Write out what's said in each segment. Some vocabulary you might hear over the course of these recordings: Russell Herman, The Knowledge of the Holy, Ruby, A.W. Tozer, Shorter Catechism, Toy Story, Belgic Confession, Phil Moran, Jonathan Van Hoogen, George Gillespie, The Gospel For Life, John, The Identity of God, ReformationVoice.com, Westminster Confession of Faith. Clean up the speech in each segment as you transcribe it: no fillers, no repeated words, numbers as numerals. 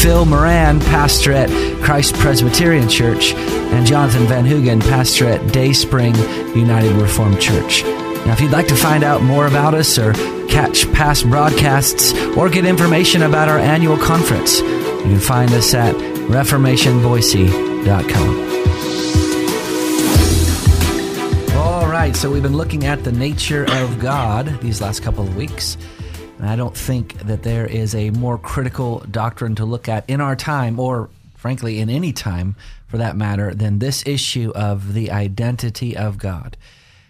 Phil Moran, pastor at Christ Presbyterian Church, and Jonathan Van Hoogen, pastor at Dayspring United Reformed Church. Now, if you'd like to find out more about us or catch past broadcasts or get information about our annual conference, you can find us at ReformationVoice.com. All right, so we've been looking at the nature of God these last couple of weeks, and I don't think that there is a more critical doctrine to look at in our time, or frankly in any time for that matter, than this issue of the identity of God.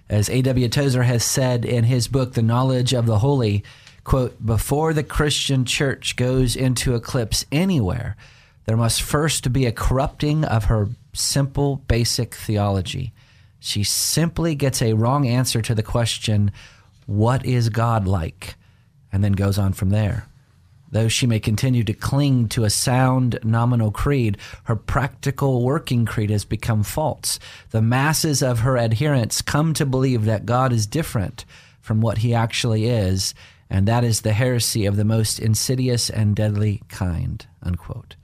As A.W. Tozer has said in his book, The Knowledge of the Holy, quote, "Before the Christian church goes into eclipse anywhere, there must first be a corrupting of her simple, basic theology. She simply gets a wrong answer to the question, 'What is God like?' and then goes on from there. Though she may continue to cling to a sound nominal creed, her practical working creed has become false. The masses of her adherents come to believe that God is different from what he actually is, and that is the heresy of the most insidious and deadly kind," unquote.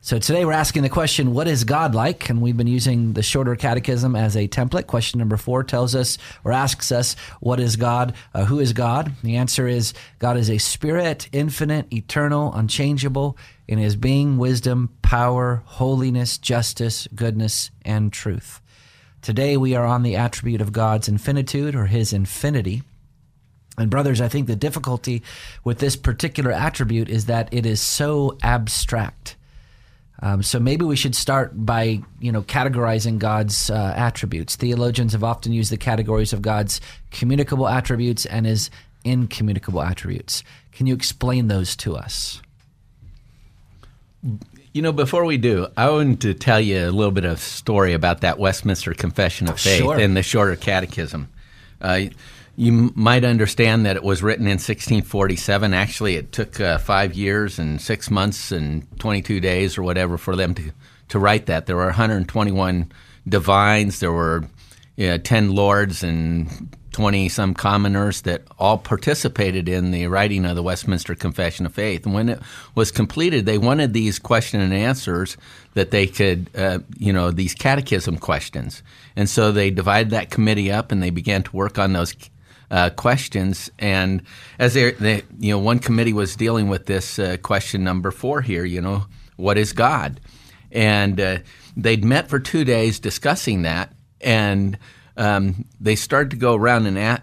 So today we're asking the question, what is God like? And we've been using the Shorter Catechism as a template. Question number 4 tells us or asks us, what is God? Who is God? The answer is, God is a spirit, infinite, eternal, unchangeable, in his being, wisdom, power, holiness, justice, goodness, and truth. Today we are on the attribute of God's infinitude or his infinity. And brothers, I think the difficulty with this particular attribute is that it is so abstract. So maybe we should start by, categorizing God's attributes. Theologians have often used the categories of God's communicable attributes and his incommunicable attributes. Can you explain those to us? Before we do, I want to tell you a little bit of story about that Westminster Confession of Faith and the Shorter Catechism. You might understand that it was written in 1647. Actually, it took 5 years and 6 months and 22 days or whatever for them to write that. There were 121 divines. There were 10 lords and 20-some commoners that all participated in the writing of the Westminster Confession of Faith. And when it was completed, they wanted these question and answers that they could, these catechism questions. And so they divided that committee up and they began to work on those questions, and as they one committee was dealing with this question number 4 here, what is God? And they'd met for 2 days discussing that, and they started to go around and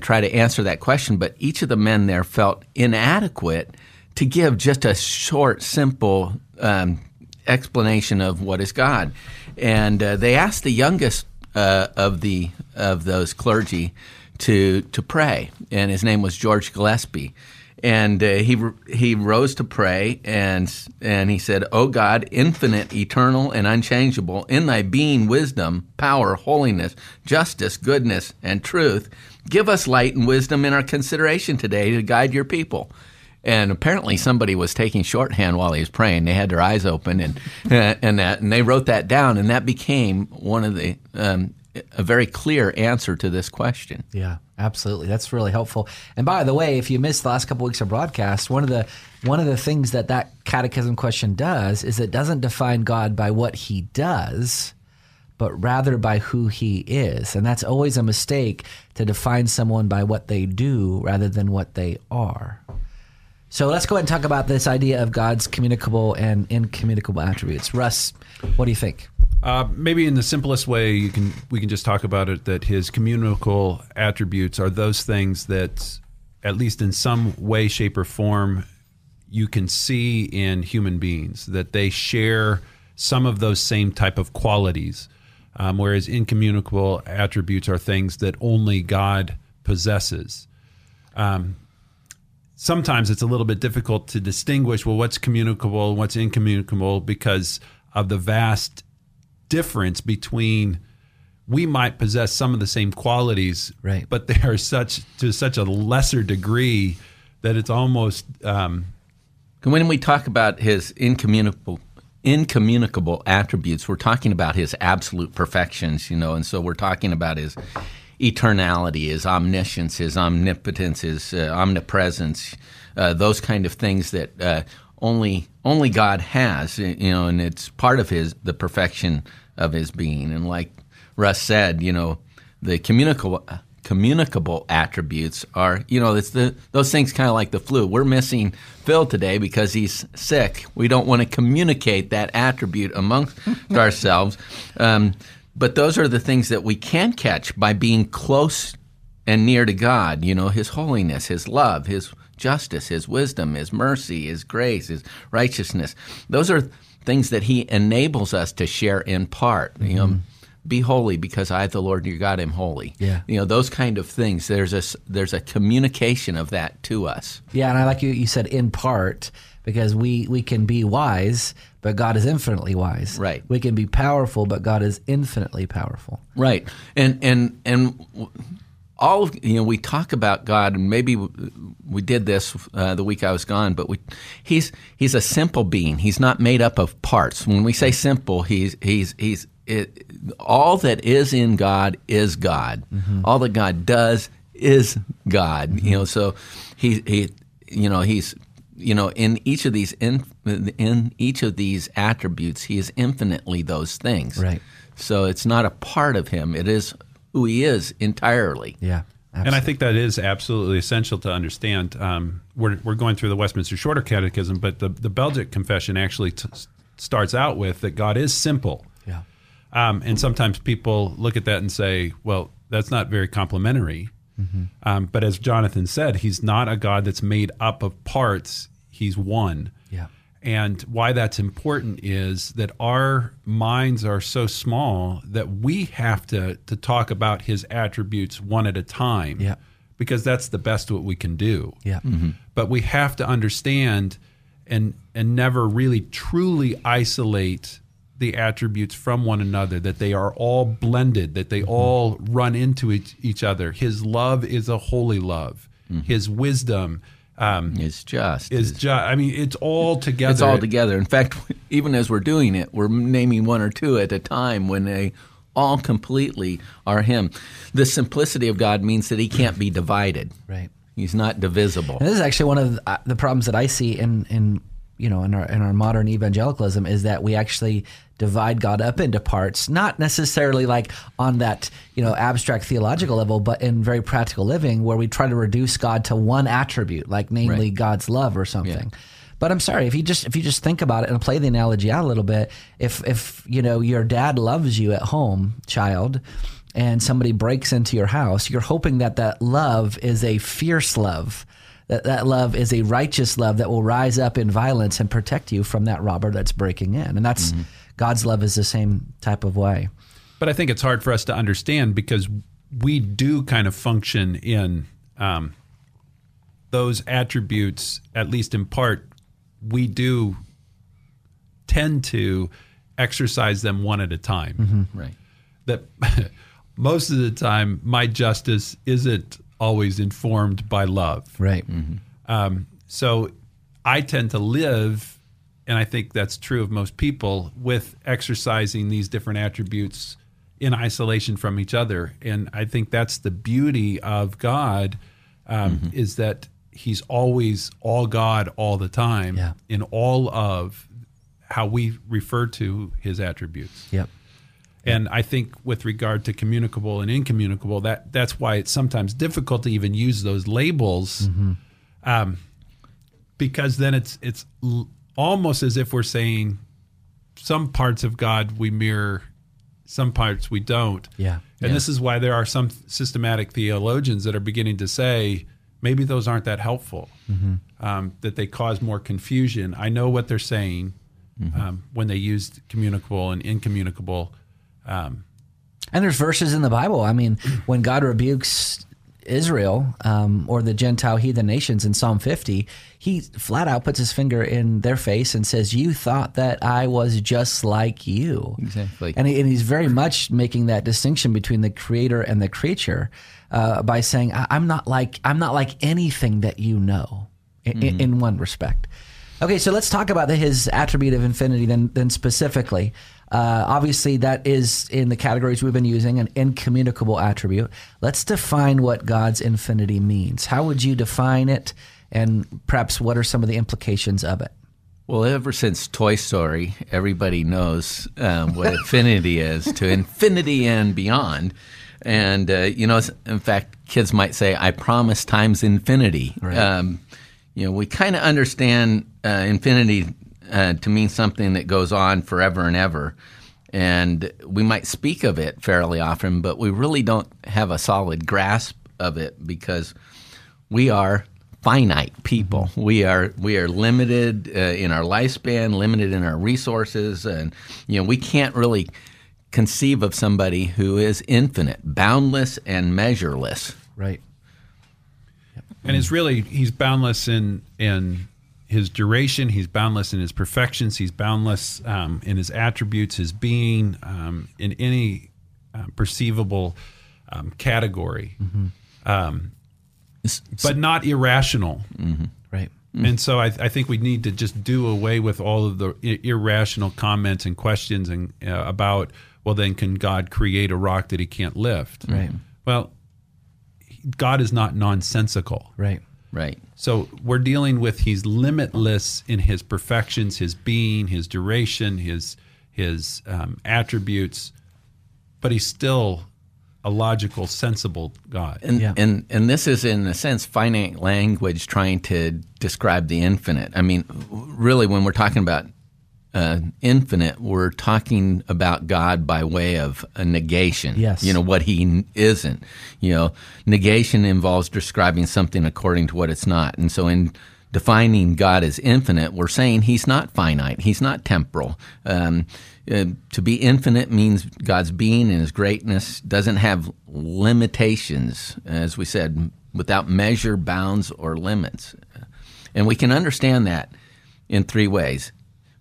try to answer that question, but each of the men there felt inadequate to give just a short, simple explanation of what is God. And they asked the youngest of those clergy to pray, and his name was George Gillespie, and he rose to pray, and he said, "O God, infinite, eternal, and unchangeable, in thy being, wisdom, power, holiness, justice, goodness, and truth, give us light and wisdom in our consideration today to guide your people." And apparently somebody was taking shorthand while he was praying. They had their eyes open and they wrote that down, and that became one of the a very clear answer to this question. Yeah, absolutely. That's really helpful. And by the way, if you missed the last couple of weeks of broadcast, one of the things that catechism question does is it doesn't define God by what he does, but rather by who he is. And that's always a mistake, to define someone by what they do rather than what they are. So let's go ahead and talk about this idea of God's communicable and incommunicable attributes. Russ, what do you think? Maybe in the simplest way, we can just talk about it, that his communicable attributes are those things that, at least in some way, shape, or form, you can see in human beings, that they share some of those same type of qualities, whereas incommunicable attributes are things that only God possesses. Sometimes it's a little bit difficult to distinguish, what's communicable and what's incommunicable, because of the vast difference between we might possess some of the same qualities, right, but they are to such a lesser degree that it's almost... When we talk about his incommunicable attributes, we're talking about his absolute perfections, you know, and so we're talking about his eternality, his omniscience, his omnipotence, his omnipresence, those kind of things that only God has, you know, and it's part of the perfection of his being. And like Russ said, you know, the communicable attributes are, you know, it's those things kind of like the flu. We're missing Phil today because he's sick. We don't want to communicate that attribute amongst ourselves. But those are the things that we can catch by being close and near to God, you know, his holiness, his love, his justice, his wisdom, his mercy, his grace, his righteousness. Those are things that he enables us to share in part, you know. Be holy because I, the Lord your God, am holy. Yeah. You know, those kind of things. There's a communication of that to us. Yeah, and I like you said in part, because we can be wise, but God is infinitely wise. Right. We can be powerful, but God is infinitely powerful. Right. And all of, you know, we talk about God, and maybe we did this the week I was gone, but he's a simple being. He's not made up of parts. When we say simple, he's all that is in God is God. Mm-hmm. All that God does is God. Mm-hmm. You know, so he's in each of these attributes, he is infinitely those things. Right. So it's not a part of him; it is who he is entirely. Yeah. Absolutely. And I think that is absolutely essential to understand. We're going through the Westminster Shorter Catechism, but the Belgic Confession actually starts out with that God is simple. Yeah. And sometimes people look at that and say, well, that's not very complimentary. Mm-hmm. But as Jonathan said, he's not a God that's made up of parts. He's one. Yeah. And why that's important is that our minds are so small that we have to talk about his attributes one at a time. Yeah. Because that's the best what we can do. Yeah. Mm-hmm. But we have to understand and never really truly isolate the attributes from one another, that they are all blended, that they all run into each other. His love is a holy love. Mm-hmm. His wisdom is just. I mean, it's all together. It's all together. In fact, even as we're doing it, we're naming one or two at a time when they all completely are him. The simplicity of God means that he can't be divided. Right. He's not divisible. And this is actually one of the problems that I see in our modern evangelicalism, is that we actually divide God up into parts, not necessarily like on that, you know, abstract theological level, but in very practical living, where we try to reduce God to one attribute, like namely right. God's love or something. Yeah. But I'm sorry, if you just think about it and play the analogy out a little bit, if you know your dad loves you at home, child, and somebody breaks into your house, you're hoping that love is a fierce love. That love is a righteous love that will rise up in violence and protect you from that robber that's breaking in. And that's God's love is the same type of way. But I think it's hard for us to understand because we do kind of function in those attributes, at least in part. We do tend to exercise them one at a time. Mm-hmm. Right. That most of the time, my justice isn't always informed by love. Right. Mm-hmm. So I tend to live, and I think that's true of most people, with exercising these different attributes in isolation from each other. And I think that's the beauty of God, is that he's always all God all the time in all of how we refer to his attributes. Yep. And I think with regard to communicable and incommunicable, that's why it's sometimes difficult to even use those labels, because then it's almost as if we're saying some parts of God we mirror, some parts we don't. Yeah. And this is why there are some systematic theologians that are beginning to say, maybe those aren't that helpful, that they cause more confusion. I know what they're saying when they used communicable and incommunicable. And there's verses in the Bible. I mean, when God rebukes Israel, or the Gentile heathen nations in Psalm 50, he flat out puts his finger in their face and says, you thought that I was just like you. Exactly. And he's very much making that distinction between the creator and the creature by saying, I'm not like anything that you know in one respect. Okay, so let's talk about his attribute of infinity then specifically. Obviously, that is in the categories we've been using, an incommunicable attribute. Let's define what God's infinity means. How would you define it, and perhaps what are some of the implications of it? Well, ever since Toy Story, everybody knows what infinity is, to infinity and beyond. And, in fact, kids might say, I promise times infinity. Right. We kind of understand infinity to mean something that goes on forever and ever. And we might speak of it fairly often, but we really don't have a solid grasp of it because we are finite people. We are limited in our lifespan, limited in our resources, and we can't really conceive of somebody who is infinite, boundless, and measureless. Right. And it's really, he's boundless in his duration, he's boundless in his perfections, he's boundless in his attributes, his being, in any perceivable category, but not irrational. Mm-hmm. Right. Mm-hmm. And so I think we need to just do away with all of the irrational comments and questions and about, well, then can God create a rock that he can't lift? Right. Well, God is not nonsensical. Right. Right. So we're dealing with he's limitless in his perfections, his being, his duration, his attributes, but he's still a logical, sensible God. And this is, in a sense, finite language trying to describe the infinite. I mean, really, when we're talking about infinite, we're talking about God by way of a negation. Yes. What he isn't. Negation involves describing something according to what it's not. And so in defining God as infinite, we're saying he's not finite. He's not temporal. To be infinite means God's being and his greatness doesn't have limitations, as we said, without measure, bounds, or limits. And we can understand that in three ways.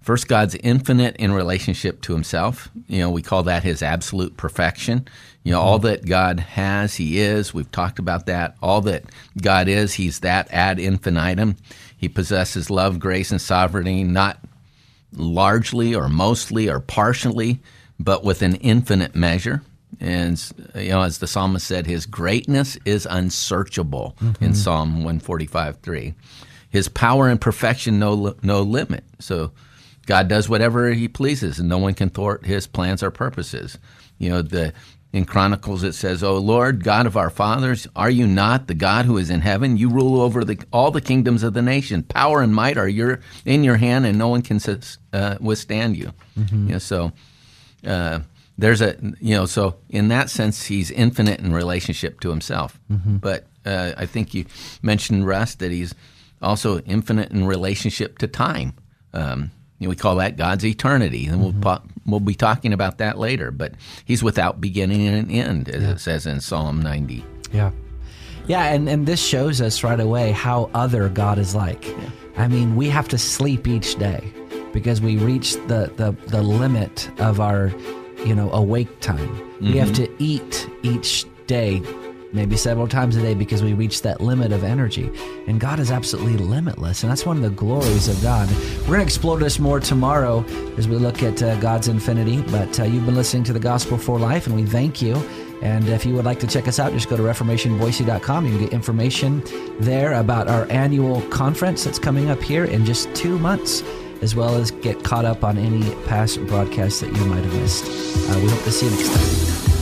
First, God's infinite in relationship to himself. We call that his absolute perfection. All that God has, he is. We've talked about that. All that God is, he's that ad infinitum. He possesses love, grace, and sovereignty, not largely or mostly or partially, but with an infinite measure. And, as the psalmist said, his greatness is unsearchable in Psalm 145:3. His power and perfection, no limit. So God does whatever he pleases, and no one can thwart his plans or purposes. In Chronicles it says, O Lord, God of our fathers, are you not the God who is in heaven? You rule over all the kingdoms of the nation. Power and might are in your hand, and no one can withstand you. Mm-hmm. So in that sense, he's infinite in relationship to himself. Mm-hmm. But I think you mentioned, Russ, that he's also infinite in relationship to time. We call that God's eternity, and we'll be talking about that later. But he's without beginning and end, as it says in Psalm 90. Yeah, and this shows us right away how other God is like. Yeah. I mean, we have to sleep each day because we reach the limit of our awake time. Mm-hmm. We have to eat each day, maybe several times a day, because we reach that limit of energy. And God is absolutely limitless, and that's one of the glories of God. We're going to explore this more tomorrow as we look at God's infinity, but you've been listening to The Gospel for Life, and we thank you. And if you would like to check us out, just go to ReformationVoice.com. You can get information there about our annual conference that's coming up here in just 2 months, as well as get caught up on any past broadcasts that you might have missed. We hope to see you next time.